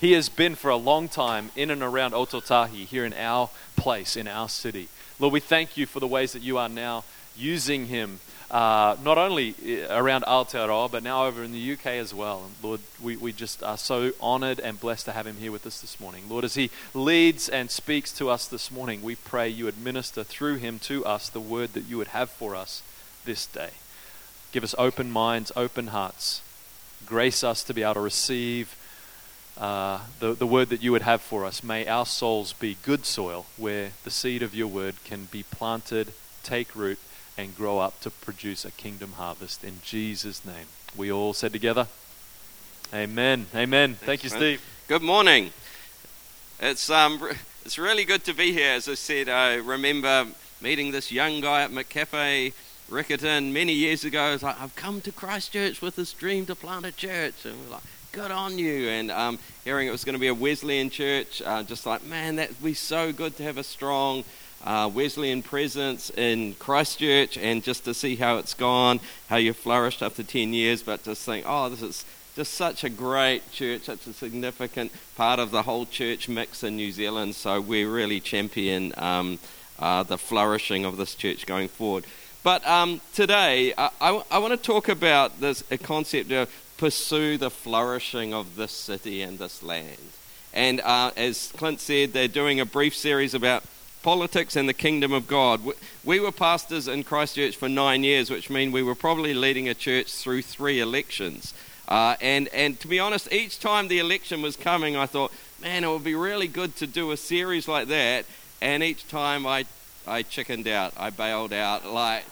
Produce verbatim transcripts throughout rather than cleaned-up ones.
He has been for a long time in and around Ototahi, here in our place, in our city. Lord, we thank you for the ways that you are now using him, uh, not only around Aotearoa, but now over in the U K as well. And Lord, we, we just are so honored and blessed to have him here with us this morning. Lord, as he leads and speaks to us this morning, we pray you would minister through him to us the word that you would have for us this day. Give us open minds, open hearts. Grace us to be able to receive uh, the, the word that you would have for us. May our souls be good soil where the seed of your word can be planted, take root, and grow up to produce a kingdom harvest. In Jesus' name. We all said together, amen. Amen. Thanks, Thank you, man. Steve. Good morning. It's um, it's really good to be here. As I said, I remember meeting this young guy at McCafe Rickerton many years ago. It's like, I've come to Christchurch with this dream to plant a church, and we're like, good on you. And um, hearing it was going to be a Wesleyan church, uh, just like, man, that'd be so good to have a strong uh, Wesleyan presence in Christchurch. And just to see how it's gone, how you've flourished after ten years, but just think, oh, this is just such a great church, such a significant part of the whole church mix in New Zealand. So we really champion um, uh, the flourishing of this church going forward. But um, today, I, I, I want to talk about this a concept of pursue the flourishing of this city and this land. And uh, as Clint said, they're doing a brief series about politics and the kingdom of God. We, we were pastors in Christchurch for nine years, which means we were probably leading a church through three elections. Uh, and, and to be honest, each time the election was coming, I thought, man, it would be really good to do a series like that. And each time I, I chickened out, I bailed out, like...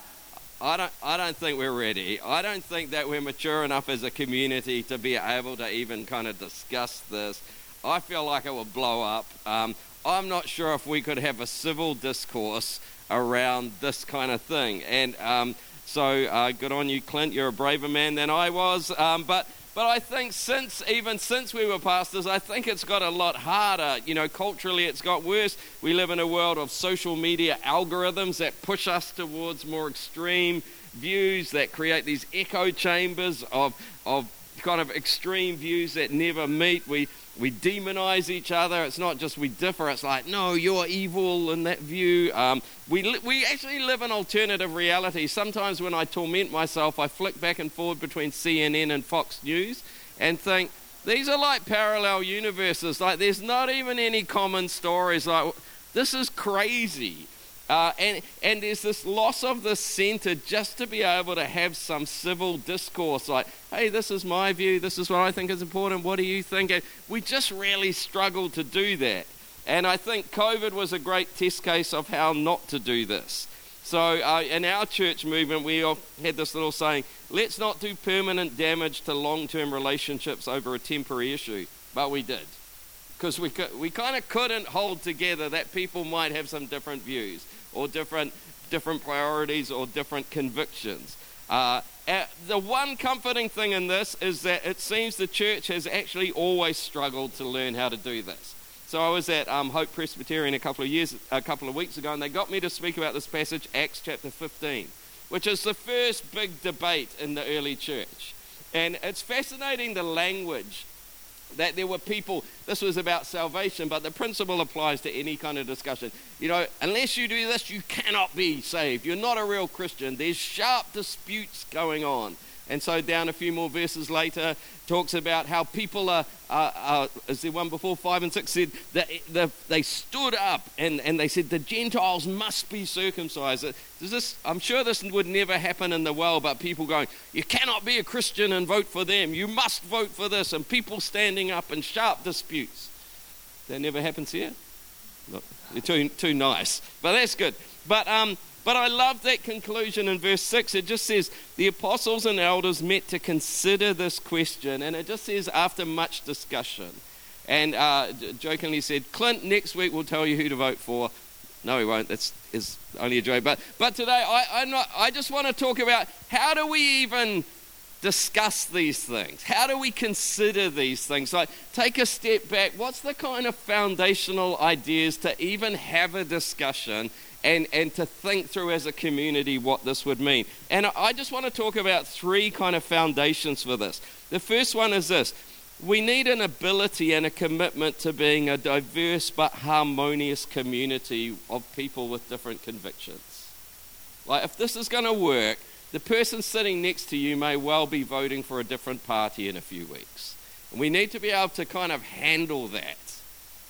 I don't I don't think we're ready. I don't think that we're mature enough as a community to be able to even kind of discuss this. I feel like it will blow up. Um, I'm not sure if we could have a civil discourse around this kind of thing. And um, so uh, good on you, Clint. You're a braver man than I was. Um, but but I think since, even since we were pastors, I think it's got a lot harder. You know, culturally it's got worse. We live in a world of social media algorithms that push us towards more extreme views, that create these echo chambers of of kind of extreme views that never meet. We we demonize each other. It's not just we differ. It's like, no, you're evil in that view. Um, we li- we actually live in alternative reality. Sometimes when I torment myself, I flick back and forward between C N N and Fox News and think, these are like parallel universes. Like, there's not even any common stories. Like, this is crazy. Uh, and, and there's this loss of the center just to be able to have some civil discourse, like, hey, this is my view, this is what I think is important, what do you think? And we just really struggle to do that. And I think COVID was a great test case of how not to do this. So uh, in our church movement, we all had this little saying, let's not do permanent damage to long-term relationships over a temporary issue. But we did. Because we could, we kind of couldn't hold together that people might have some different views or different different priorities or different convictions. Uh, the one comforting thing in this is that it seems the church has actually always struggled to learn how to do this. So I was at um, Hope Presbyterian a couple of years, a couple of weeks ago, and they got me to speak about this passage, Acts chapter fifteen, which is the first big debate in the early church, and it's fascinating the language. That there were people, this was about salvation, but the principle applies to any kind of discussion. You know, unless you do this, you cannot be saved. You're not a real Christian. There's sharp disputes going on. And so down a few more verses later, talks about how people are, uh, uh, is there one before, five and six, said that the, they stood up and, and they said the Gentiles must be circumcised. Does this, I'm sure this would never happen in the world, but people going, you cannot be a Christian and vote for them. You must vote for this. And people standing up in sharp disputes. That never happens here? Look, they're too, too nice. But that's good. But, um... But I love that conclusion in verse six. It just says, the apostles and elders met to consider this question. And it just says, after much discussion. And uh, jokingly said, Clint, next week we'll tell you who to vote for. No, he won't. That's is only a joke. But but today, I I'm not, I just want to talk about, how do we even discuss these things? How do we consider these things? Like, take a step back. What's the kind of foundational ideas to even have a discussion And, and to think through as a community what this would mean. And I just want to talk about three kind of foundations for this. The first one is this. We need an ability and a commitment to being a diverse but harmonious community of people with different convictions. Like, if this is going to work, the person sitting next to you may well be voting for a different party in a few weeks. And we need to be able to kind of handle that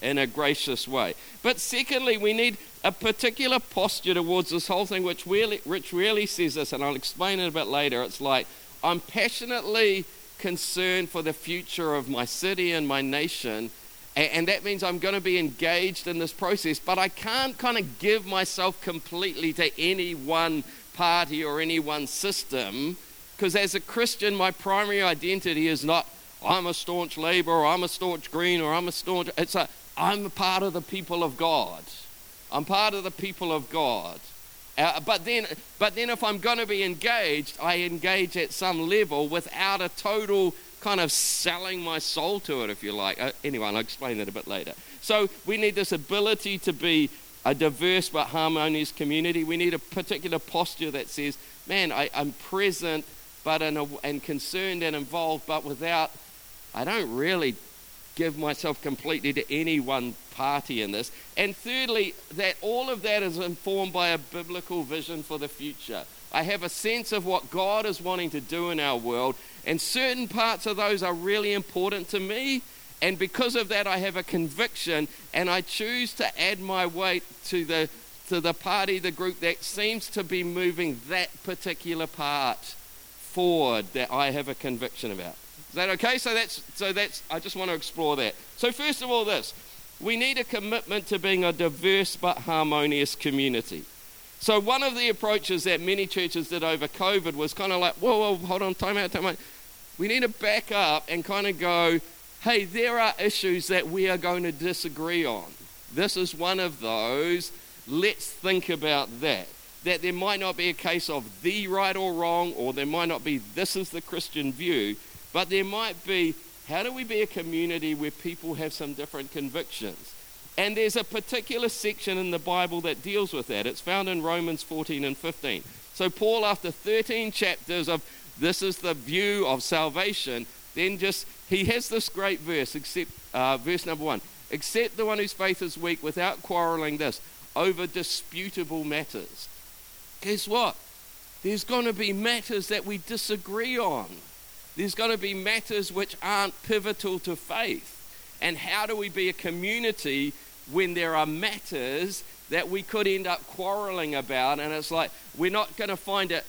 in a gracious way. But secondly, we need a particular posture towards this whole thing, which really, Rich really says this, and I'll explain it a bit later. It's like, I'm passionately concerned for the future of my city and my nation, and, and that means I'm going to be engaged in this process, but I can't kind of give myself completely to any one party or any one system, because as a Christian, my primary identity is not, I'm a staunch Labour, or I'm a staunch Green, or I'm a staunch... It's a, I'm a part of the people of God. I'm part of the people of God. Uh, but then but then if I'm going to be engaged, I engage at some level without a total kind of selling my soul to it, if you like. Uh, anyway, I'll explain that a bit later. So we need this ability to be a diverse but harmonious community. We need a particular posture that says, man, I, I'm present but in a, and concerned and involved, but without... I don't really give myself completely to any one party in this. And thirdly, that all of that is informed by a biblical vision for the future. I have a sense of what God is wanting to do in our world, and certain parts of those are really important to me. And because of that, I have a conviction, and I choose to add my weight to the to the party, the group that seems to be moving that particular part forward that I have a conviction about. Is that okay? So that's, so that's, I just want to explore that. So first of all this, we need a commitment to being a diverse but harmonious community. So one of the approaches that many churches did over COVID was kind of like, whoa, whoa, hold on, time out, time out. We need to back up and kind of go, hey, there are issues that we are going to disagree on. This is one of those. Let's think about that. That there might not be a case of the right or wrong, or there might not be this is the Christian view, but there might be, how do we be a community where people have some different convictions? And there's a particular section in the Bible that deals with that. It's found in Romans fourteen and fifteen. So Paul, after thirteen chapters of this is the view of salvation, then just, he has this great verse, except uh, verse number one. Except the one whose faith is weak, without quarreling this, over disputable matters. Guess what? There's going to be matters that we disagree on. There's got to be matters which aren't pivotal to faith. And how do we be a community when there are matters that we could end up quarreling about? And it's like, we're not going to find a,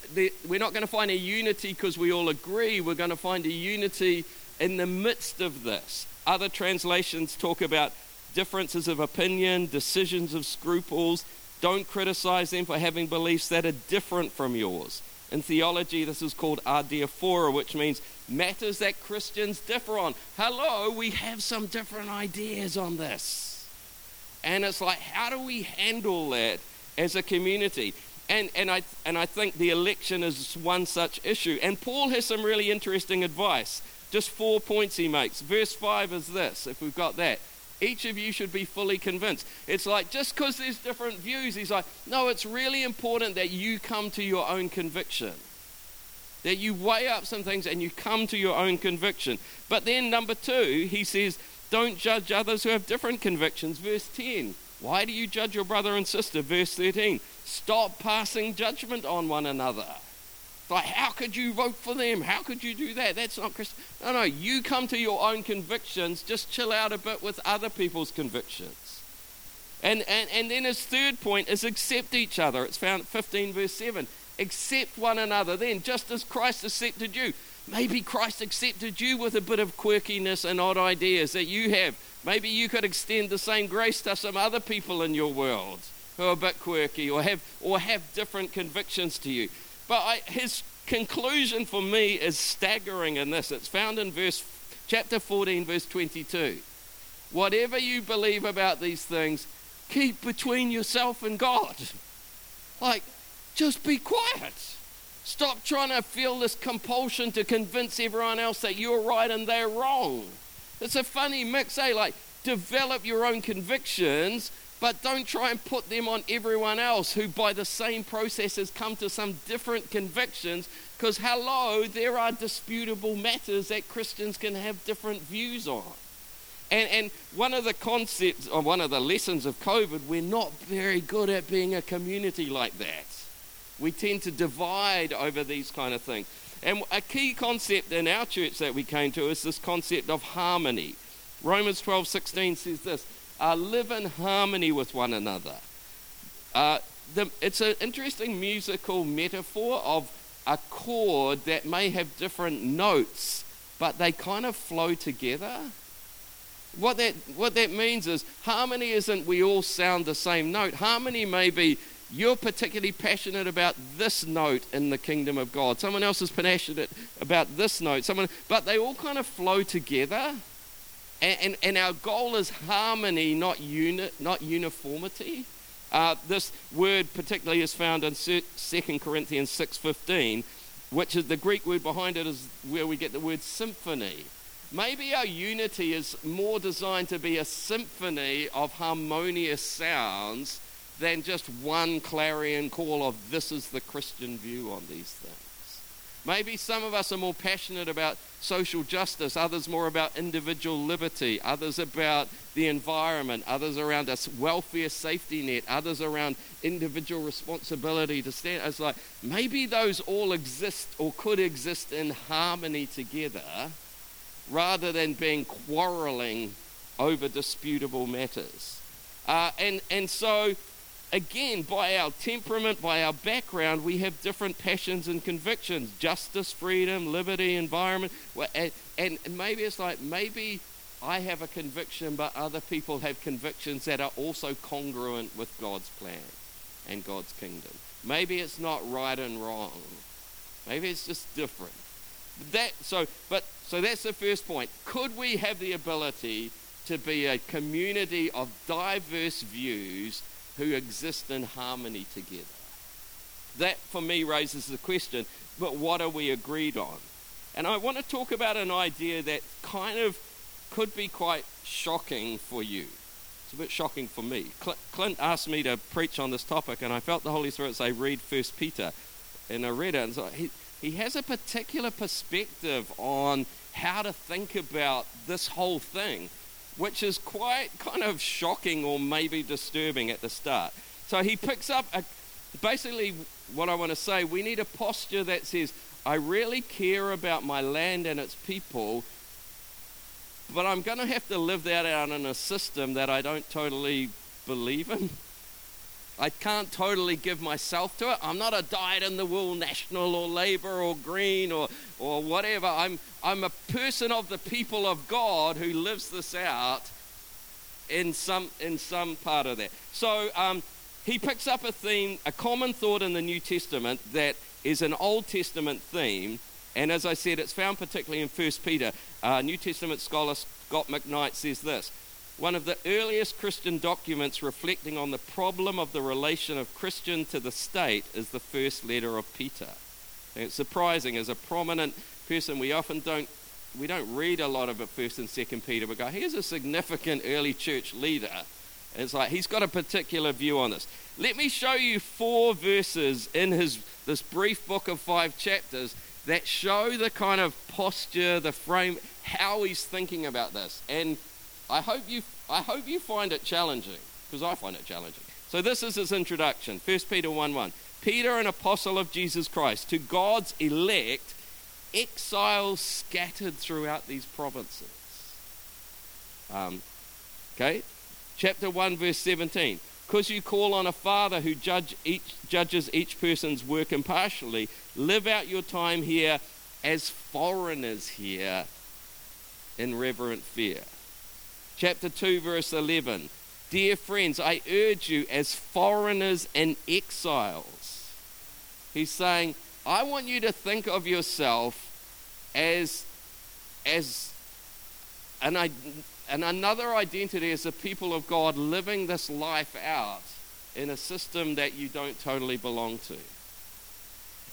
we're not going to find a unity because we all agree. We're going to find a unity in the midst of this. Other translations talk about differences of opinion, decisions of scruples. Don't criticize them for having beliefs that are different from yours. In theology, this is called Aotearoa, which means matters that Christians differ on. Hello, we have some different ideas on this. And it's like, how do we handle that as a community? And and I and I think the election is one such issue. And Paul has some really interesting advice. Just four points he makes. Verse five is this, if we've got that. Each of you should be fully convinced. It's like, just because there's different views, he's like, no, it's really important that you come to your own conviction. That you weigh up some things and you come to your own conviction. But then number two, he says, don't judge others who have different convictions. Verse ten, why do you judge your brother and sister? Verse thirteen, stop passing judgment on one another. Like, how could you vote for them? How could you do that? That's not Christian. No, no, you come to your own convictions. Just chill out a bit with other people's convictions. And and, and then his third point is accept each other. It's found fifteen verse seven. Accept one another then, just as Christ accepted you. Maybe Christ accepted you with a bit of quirkiness and odd ideas that you have. Maybe you could extend the same grace to some other people in your world who are a bit quirky or have, or have different convictions to you. But I, his conclusion for me is staggering in this. It's found in verse, chapter fourteen, verse twenty-two. Whatever you believe about these things, keep between yourself and God. Like, just be quiet. Stop trying to feel this compulsion to convince everyone else that you're right and they're wrong. It's a funny mix, eh? Like, develop your own convictions, But don't try and put them on everyone else who by the same process has come to some different convictions, because hello, there are disputable matters that Christians can have different views on. And and one of the concepts, or one of the lessons of COVID, we're not very good at being a community like that. We tend to divide over these kind of things. And a key concept in our church that we came to is this concept of harmony. Romans twelve sixteen says this, Uh, live in harmony with one another. Uh, the, it's an interesting musical metaphor of a chord that may have different notes, but they kind of flow together. What that what that means is harmony isn't we all sound the same note. Harmony may be you're particularly passionate about this note in the kingdom of God. Someone else is passionate about this note. Someone, but they all kind of flow together. And, and, and our goal is harmony, not unit, not uniformity. Uh, this word particularly is found in Second Corinthians six fifteen, which is the Greek word behind it is where we get the word symphony. Maybe our unity is more designed to be a symphony of harmonious sounds than just one clarion call of this is the Christian view on these things. Maybe some of us are more passionate about social justice, others more about individual liberty, others about the environment, others around a welfare safety net, others around individual responsibility to stand. It's like maybe those all exist or could exist in harmony together rather than being quarreling over disputable matters. Uh, and, and so... Again, by our temperament, by our background, we have different passions and convictions. Justice, freedom, liberty, environment. And maybe it's like, maybe I have a conviction, but other people have convictions that are also congruent with God's plan and God's kingdom. Maybe it's not right and wrong. Maybe it's just different. That so, but, so that's the first point. Could we have the ability to be a community of diverse views who exist in harmony together? That, for me, raises the question, but what are we agreed on? And I want to talk about an idea that kind of could be quite shocking for you. It's a bit shocking for me. Clint asked me to preach on this topic, and I felt the Holy Spirit say, read First Peter. And I read it, and so he, he has a particular perspective on how to think about this whole thing, which is quite kind of shocking or maybe disturbing at the start. So he picks up, a, basically what I want to say, we need a posture that says, I really care about my land and its people, but I'm going to have to live that out in a system that I don't totally believe in. I can't totally give myself to it. I'm not a dyed-in-the-wool national or Labour or Green or or whatever. I'm I'm a person of the people of God who lives this out in some in some part of that. So um, he picks up a theme, a common thought in the New Testament that is an Old Testament theme, and as I said, it's found particularly in First Peter. Uh, New Testament scholar Scott McKnight says this. One of the earliest Christian documents reflecting on the problem of the relation of Christian to the state is the first letter of Peter. And it's surprising, as a prominent person, we often don't we don't read a lot of it, First and Second Peter, but go, here's a significant early church leader. And it's like he's got a particular view on this. Let me show you four verses in his this brief book of five chapters that show the kind of posture, the frame, how he's thinking about this. And I hope you I hope you find it challenging, because I find it challenging. So this is his introduction, First Peter one one. Peter, an apostle of Jesus Christ, to God's elect, exiles scattered throughout these provinces. Um, okay, chapter one, verse seventeen. Because you call on a father who judge each, judges each person's work impartially, live out your time here as foreigners here in reverent fear. Chapter two, verse eleven. Dear friends, I urge you as foreigners and exiles. He's saying, I want you to think of yourself as, as an, an another identity, as the people of God, living this life out in a system that you don't totally belong to.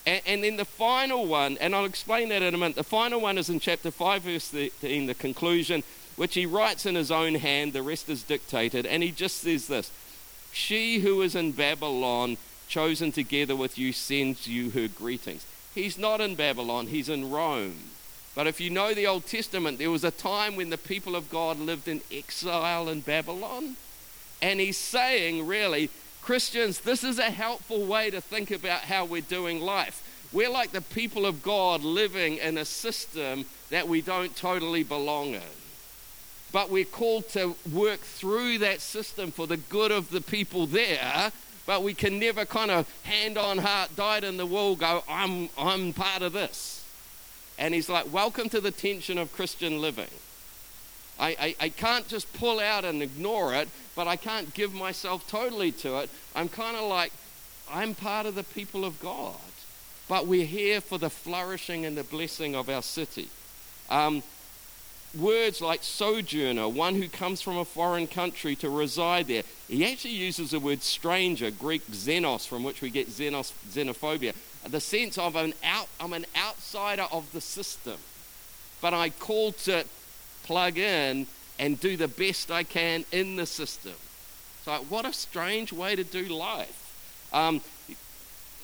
And, and then the final one, and I'll explain that in a minute, the final one is in chapter five, verse thirteen, the conclusion, which he writes in his own hand, the rest is dictated, and he just says this, She who is in Babylon, chosen together with you, sends you her greetings. He's not in Babylon, he's in Rome. But if you know the Old Testament, there was a time when the people of God lived in exile in Babylon. And he's saying, really, Christians, this is a helpful way to think about how we're doing life. We're like the people of God living in a system that we don't totally belong in. But we're called to work through that system for the good of the people there, but we can never kind of hand on heart, died in the wool, go, I'm, I'm part of this. And he's like, welcome to the tension of Christian living. I, I, I can't just pull out and ignore it, but I can't give myself totally to it. I'm kind of like, I'm part of the people of God. But we're here for the flourishing and the blessing of our city. Um, words like sojourner, one who comes from a foreign country to reside there. He actually uses the word stranger, Greek xenos, from which we get xenos, xenophobia. The sense of an out, I'm an outsider of the system, but I call to plug in and do the best I can in the system. It's like, what a strange way to do life. Um,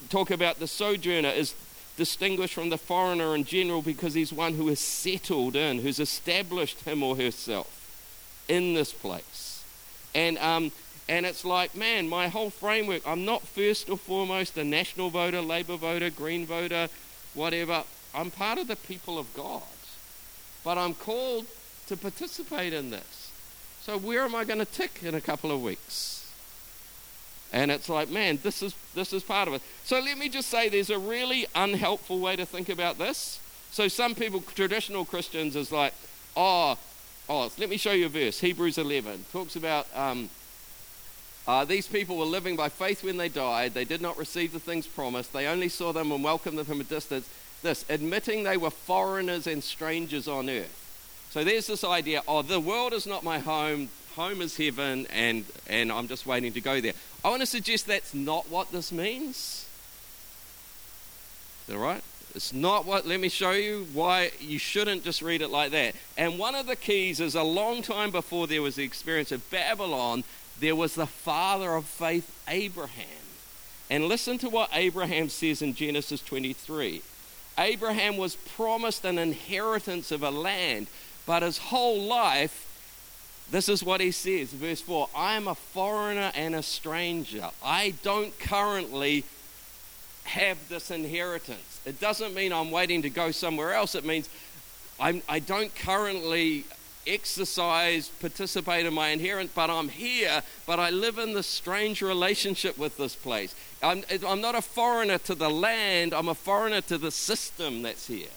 talk about the sojourner is distinguished from the foreigner in general because he's one who is settled in, who's established him or herself in this place. And um, and it's like, man, my whole framework, I'm not first or foremost a national voter, Labour voter, Green voter, whatever. I'm part of the people of God. But I'm called to participate in this. So where am I going to tick in a couple of weeks? And it's like, man, this is this is part of it. So let me just say there's a really unhelpful way to think about this. So some people, traditional Christians, is like, oh, oh, let me show you a verse. Hebrews eleven talks about um, uh, these people were living by faith when they died. They did not receive the things promised. They only saw them and welcomed them from a distance. This, admitting they were foreigners and strangers on earth. So there's this idea, oh, the world is not my home. Home is heaven, and, and I'm just waiting to go there. I want to suggest that's not what this means. Is that right? It's not what, let me show you why you shouldn't just read it like that. And one of the keys is a long time before there was the experience of Babylon, there was the father of faith, Abraham. And listen to what Abraham says in Genesis twenty-three. Abraham was promised an inheritance of a land, but his whole life, this is what he says, verse four, I am a foreigner and a stranger. I don't currently have this inheritance. It doesn't mean I'm waiting to go somewhere else. It means I'm, I don't currently exercise, participate in my inheritance, but I'm here, but I live in this strange relationship with this place. I'm, I'm not a foreigner to the land. I'm a foreigner to the system that's here.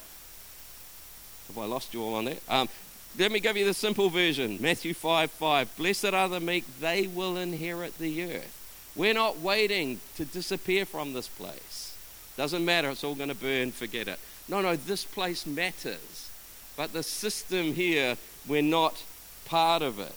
Have I lost you all on that? Um, Let me give you the simple version. Matthew five five. Blessed are the meek, they will inherit the earth. We're not waiting to disappear from this place. Doesn't matter, it's all going to burn, forget it. No, no, this place matters. But the system here, we're not part of it.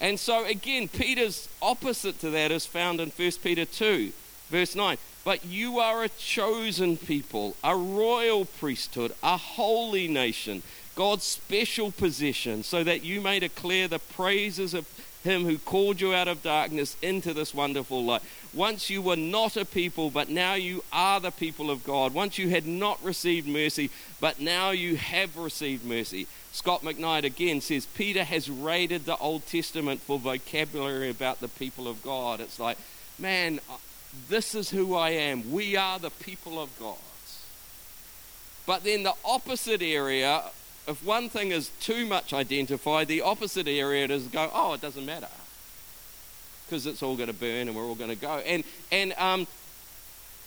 And so again, Peter's opposite to that is found in First Peter two, verse nine. But you are a chosen people, a royal priesthood, a holy nation, God's special possession, so that you may declare the praises of him who called you out of darkness into this wonderful light. Once you were not a people, but now you are the people of God. Once you had not received mercy, but now you have received mercy. Scott McKnight again says, Peter has raided the Old Testament for vocabulary about the people of God. It's like, man, this is who I am. We are the people of God. But then the opposite area, if one thing is too much identified, the opposite area is go, oh, it doesn't matter, because it's all going to burn and we're all going to go. And and um,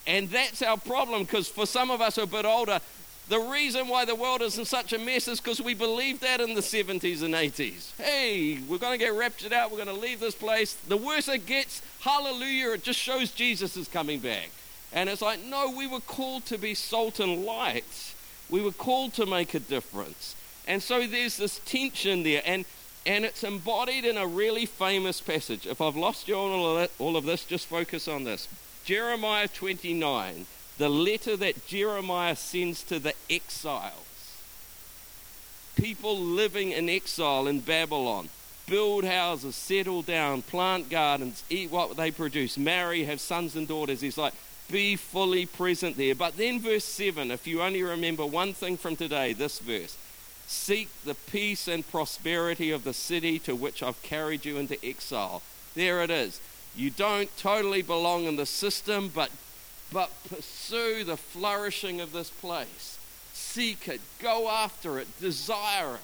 and that's our problem, because for some of us who are a bit older, the reason why the world is in such a mess is because we believed that in the seventies and eighties. Hey, we're going to get raptured out, we're going to leave this place. The worse it gets, hallelujah, it just shows Jesus is coming back. And it's like, no, we were called to be salt and light. We were called to make a difference. And so there's this tension there, and, and it's embodied in a really famous passage. If I've lost you on all of this, just focus on this. Jeremiah twenty-nine, the letter that Jeremiah sends to the exiles. People living in exile in Babylon. build houses, settle down, plant gardens, eat what they produce, marry, have sons and daughters. He's like, be fully present there. But then verse seven, if you only remember one thing from today, this verse, seek the peace and prosperity of the city to which I've carried you into exile. There it is. You don't totally belong in the system, but but pursue the flourishing of this place. Seek it, go after it, desire it,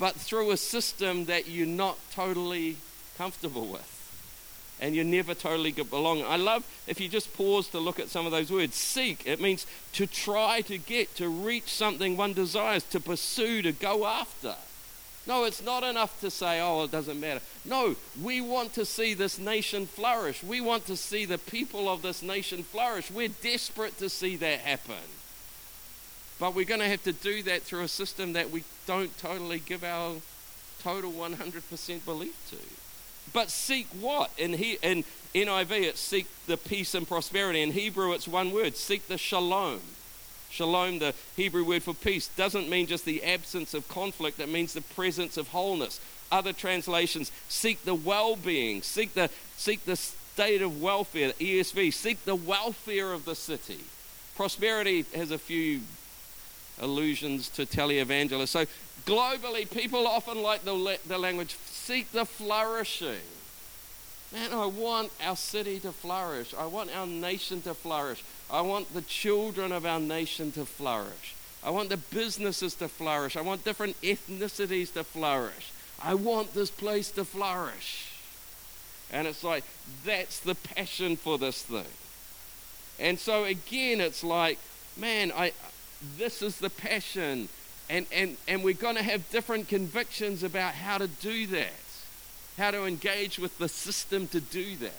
but through a system that you're not totally comfortable with and you never totally belong. I love, if you just pause to look at some of those words, seek, it means to try to get, to reach something one desires, to pursue, to go after. No, it's not enough to say, oh, it doesn't matter. No, we want to see this nation flourish. We want to see the people of this nation flourish. We're desperate to see that happen. But we're going to have to do that through a system that we don't totally give our total one hundred percent belief to. But seek what? In, he, in N I V, it's seek the peace and prosperity. In Hebrew, it's one word, seek the shalom. Shalom, the Hebrew word for peace, doesn't mean just the absence of conflict. It means the presence of wholeness. Other translations, seek the well-being, seek the seek the state of welfare, the E S V, seek the welfare of the city. Prosperity has a few allusions to televangelists. So globally, people often like the, the language, seek the flourishing. Man, I want our city to flourish. I want our nation to flourish. I want the children of our nation to flourish. I want the businesses to flourish. I want different ethnicities to flourish. I want this place to flourish. And it's like, that's the passion for this thing. And so again, it's like, man, I this is the passion. And, and, and we're going to have different convictions about how to do that, how to engage with the system to do that.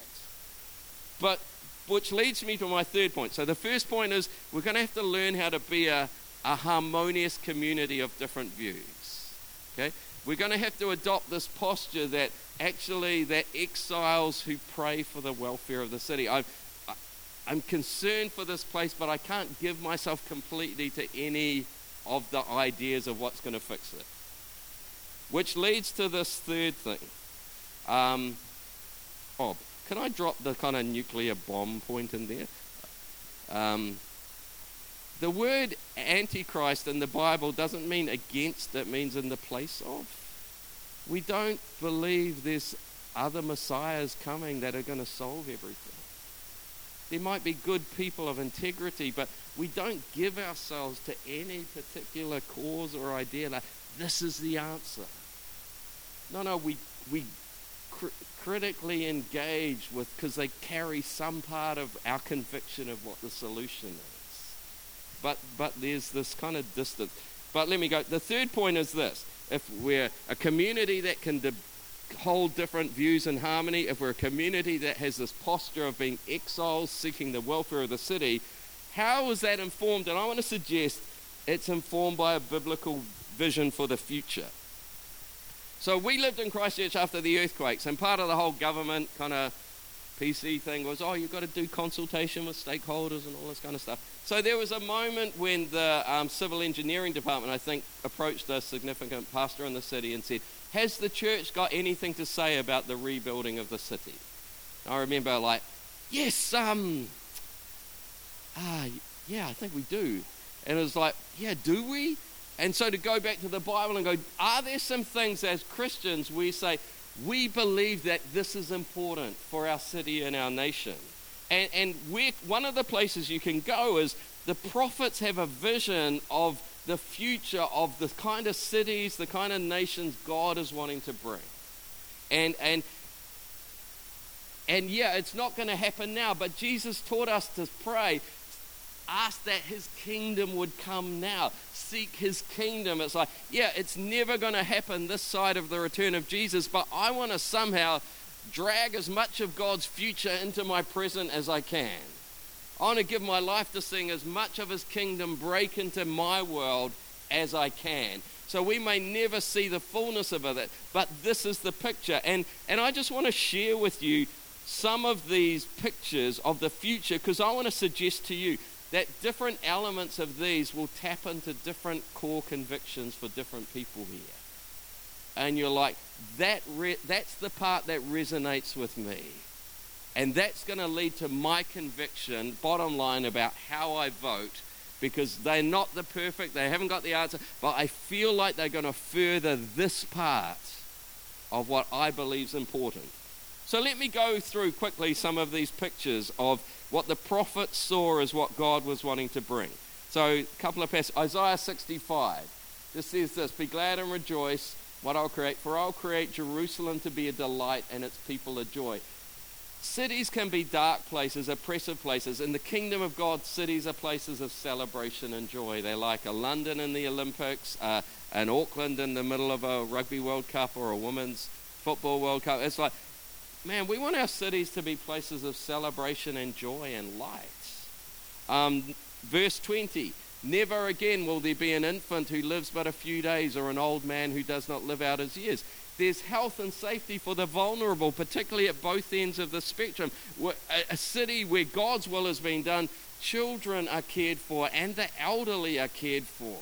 But which leads me to my third point. So the first point is we're going to have to learn how to be a, a harmonious community of different views. Okay? We're going to have to adopt this posture that actually that exiles who pray for the welfare of the city. I've, I, I'm concerned for this place, but I can't give myself completely to any of the ideas of what's going to fix it. Which leads to this third thing. Um, oh, can I drop the kind of nuclear bomb point in there? Um, the word antichrist in the Bible doesn't mean against, it means in the place of. We don't believe there's other messiahs coming that are going to solve everything. There might be good people of integrity, but we don't give ourselves to any particular cause or idea like, this is the answer. No, no, we we... critically engage with, because they carry some part of our conviction of what the solution is. But but there's this kind of distance. But let me go. The third point is this. If we're a community that can de- hold different views in harmony, if we're a community that has this posture of being exiles, seeking the welfare of the city, how is that informed? And I want to suggest it's informed by a biblical vision for the future. So we lived in Christchurch after the earthquakes, and part of the whole government kind of P C thing was, oh, you've got to do consultation with stakeholders and all this kind of stuff. So there was a moment when the um, civil engineering department, I think, approached a significant pastor in the city and said, has the church got anything to say about the rebuilding of the city? And I remember like, yes, um, ah, yeah, I think we do. And it was like, yeah, do we? And so to go back to the Bible and go, are there some things as Christians we say, we believe that this is important for our city and our nation? And, and we're, one of the places you can go is the prophets have a vision of the future of the kind of cities, the kind of nations God is wanting to bring. And, and, and yeah, it's not going to happen now, but Jesus taught us to pray, ask that his kingdom would come now. Seek his kingdom. It's like, yeah, it's never going to happen this side of the return of Jesus, but I want to somehow drag as much of God's future into my present as I can. I want to give my life to seeing as much of his kingdom break into my world as I can. So we may never see the fullness of it, but this is the picture. And, and I just want to share with you some of these pictures of the future, because I want to suggest to you that different elements of these will tap into different core convictions for different people here. and you're like, that re- that's the part that resonates with me. And that's going to lead to my conviction, bottom line, about how I vote, because they're not the perfect, they haven't got the answer, but I feel like they're going to further this part of what I believe is important. So let me go through quickly some of these pictures of what the prophets saw as what God was wanting to bring. So a couple of passages. Isaiah sixty-five, this says this, "Be glad and rejoice what I'll create, for I'll create Jerusalem to be a delight and its people a joy." Cities can be dark places, oppressive places. In the kingdom of God, cities are places of celebration and joy. They're like a London in the Olympics, uh, an Auckland in the middle of a Rugby World Cup or a Women's Football World Cup. It's like, man, we want our cities to be places of celebration and joy and light. Um, verse twenty, "Never again will there be an infant who lives but a few days or an old man who does not live out his years." There's health and safety for the vulnerable, particularly at both ends of the spectrum. A city where God's will is being done, children are cared for and the elderly are cared for.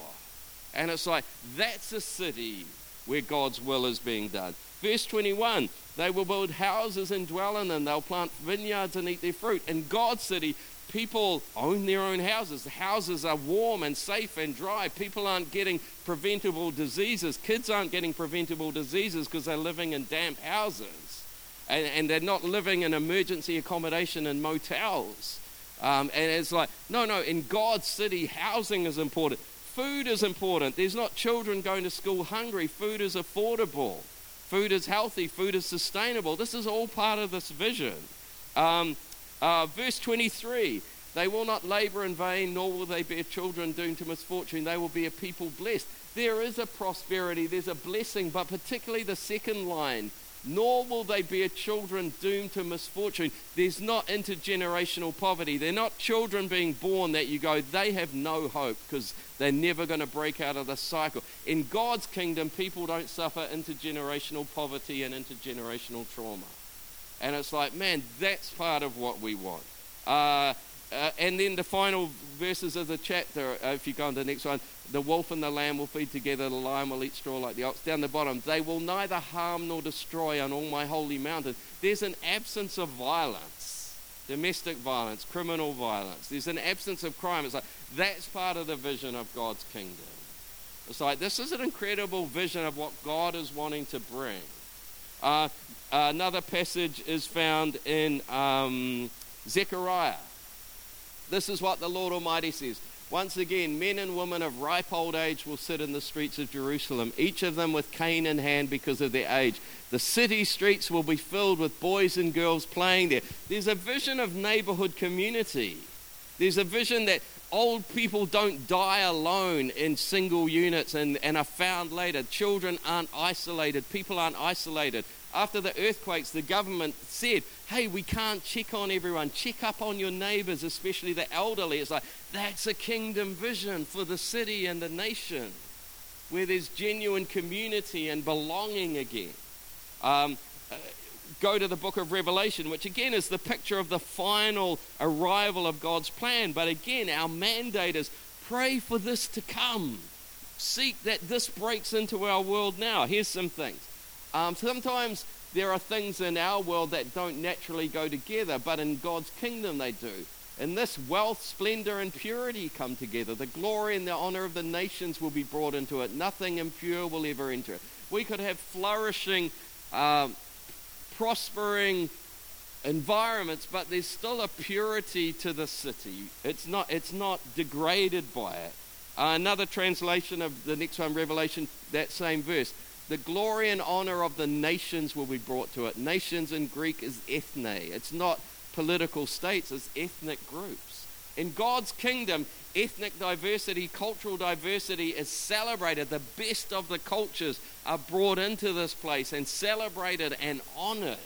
And it's like, that's a city where God's will is being done. Verse twenty-one, "They will build houses and dwell in them. They'll plant vineyards and eat their fruit." In God's city, people own their own houses. The houses are warm and safe and dry. People aren't getting preventable diseases. Kids aren't getting preventable diseases because they're living in damp houses. And, and they're not living in emergency accommodation in motels. Um, and it's like, no, no, in God's city, housing is important. Food is important. There's not children going to school hungry. Food is affordable. Food is healthy. Food is sustainable. This is all part of this vision. Um, Uh, verse twenty-three, "They will not labor in vain, nor will they bear children doomed to misfortune. They will be a people blessed." There is a prosperity, there's a blessing, but particularly the second line, "nor will they bear children doomed to misfortune." There's not intergenerational poverty. They're not children being born that you go, they have no hope because they're never going to break out of the cycle. In God's kingdom, people don't suffer intergenerational poverty and intergenerational trauma. And it's like, man, that's part of what we want. Uh, uh, and then the final verses of the chapter, uh, if you go on to the next one, "The wolf and the lamb will feed together, the lion will eat straw like the ox." Down the bottom, "They will neither harm nor destroy on all my holy mountain." There's an absence of violence, domestic violence, criminal violence. There's an absence of crime. It's like, that's part of the vision of God's kingdom. It's like, this is an incredible vision of what God is wanting to bring. Uh, another passage is found in um, Zechariah. This is what the Lord Almighty says. "Once again, men and women of ripe old age will sit in the streets of Jerusalem, each of them with cane in hand because of their age. The city streets will be filled with boys and girls playing there." There's a vision of neighborhood community. There's a vision that old people don't die alone in single units and, and are found later. Children aren't isolated. People aren't isolated. After the earthquakes, the government said, hey, we can't check on everyone. Check up on your neighbors, especially the elderly. It's like, that's a kingdom vision for the city and the nation where there's genuine community and belonging again. Um, uh, Go to the book of Revelation, which again is the picture of the final arrival of God's plan. But again, our mandate is pray for this to come. Seek that this breaks into our world now. Here's some things. Um, sometimes there are things in our world that don't naturally go together, but in God's kingdom they do. In this, wealth, splendor, and purity come together. The glory and the honor of the nations will be brought into it. Nothing impure will ever enter it. We could have flourishing... Um, prospering environments, but there's still a purity to the city. It's not it's not degraded by it. Uh, another translation of the next one, Revelation, that same verse. The glory and honor of the nations will be brought to it. Nations in Greek is ethne. It's not political states, it's ethnic groups. In God's kingdom, ethnic diversity, cultural diversity is celebrated. The best of the cultures are brought into this place and celebrated and honored.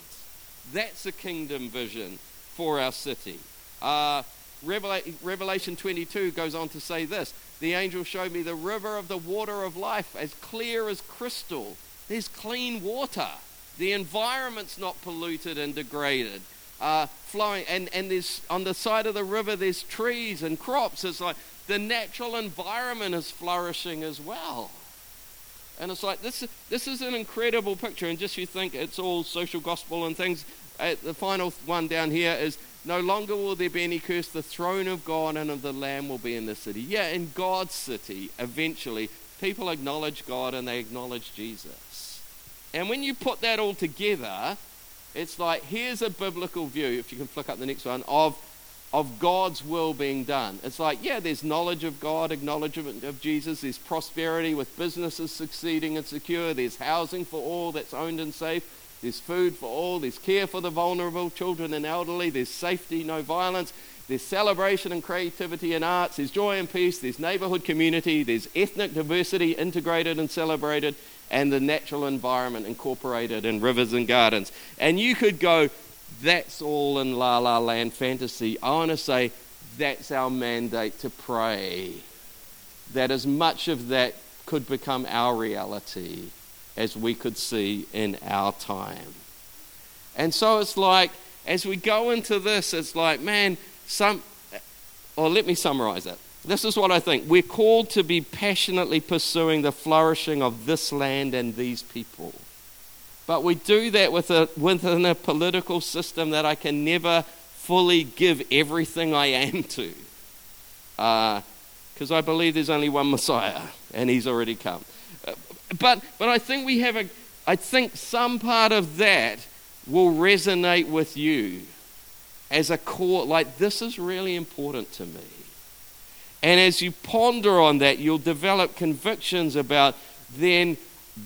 That's a kingdom vision for our city. Uh, Revela- Revelation twenty-two goes on to say this, "The angel showed me the river of the water of life, as clear as crystal." There's clean water. The environment's not polluted and degraded. Uh, flowing and, and there's on the side of the river there's trees and crops. It's like the natural environment is flourishing as well. And it's like, this, this is an incredible picture. And just you think it's all social gospel and things. Uh, the final one down here is, no longer will there be any curse. The throne of God and of the Lamb will be in this city. Yeah, in God's city, eventually, people acknowledge God and they acknowledge Jesus. And when you put that all together, it's like, here's a biblical view, if you can flick up the next one, of of God's will being done. It's like, yeah, there's knowledge of God, acknowledgement of Jesus, there's prosperity with businesses succeeding and secure, there's housing for all that's owned and safe, there's food for all, there's care for the vulnerable, children and elderly, there's safety, no violence, there's celebration and creativity and arts, there's joy and peace, there's neighborhood community, there's ethnic diversity integrated and celebrated, and the natural environment incorporated in rivers and gardens. And you could go, that's all in La La Land fantasy. I want to say that's our mandate to pray, that as much of that could become our reality as we could see in our time. And so it's like, as we go into this, it's like, man, some, or let me summarize it. This is what I think. We're called to be passionately pursuing the flourishing of this land and these people. But we do that with a, within a political system that I can never fully give everything I am to. Because uh, I believe there's only one Messiah, and he's already come. Uh, but but I think we have a, I think some part of that will resonate with you as a core, like, this is really important to me. And as you ponder on that, you'll develop convictions about, then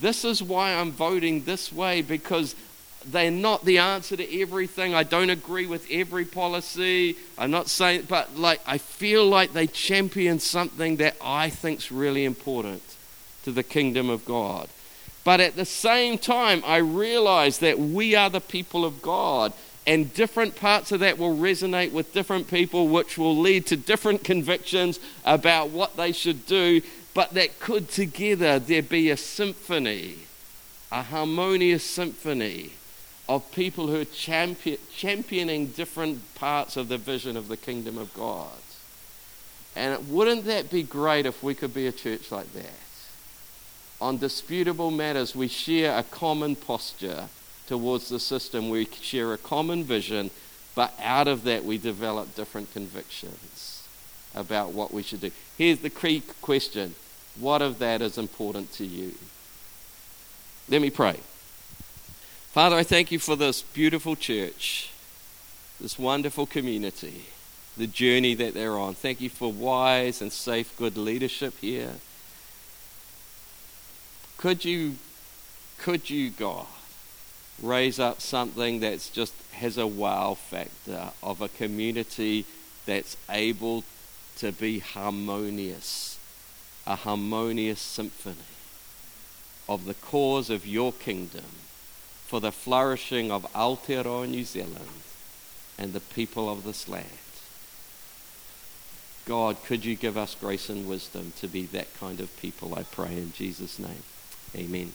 this is why I'm voting this way, because they're not the answer to everything. I don't agree with every policy. I'm not saying, but like, I feel like they champion something that I think's really important to the kingdom of God. But at the same time, I realize that we are the people of God. And different parts of that will resonate with different people, which will lead to different convictions about what they should do, but that could together there be a symphony, a harmonious symphony of people who are champion, championing different parts of the vision of the kingdom of God. And wouldn't that be great if we could be a church like that? On disputable matters, we share a common posture towards the system. We share a common vision, but out of that we develop different convictions about what we should do. Here's the key question: what of that is important to you? Let me pray. Father, I thank you for this beautiful church, this wonderful community, the journey that they're on. Thank you for wise and safe, good leadership here. Could you, could you, God, raise up something that's just has a wow factor of a community that's able to be harmonious, a harmonious symphony of the cause of your kingdom for the flourishing of Aotearoa, New Zealand, and the people of this land. God, could you give us grace and wisdom to be that kind of people, I pray in Jesus' name. Amen.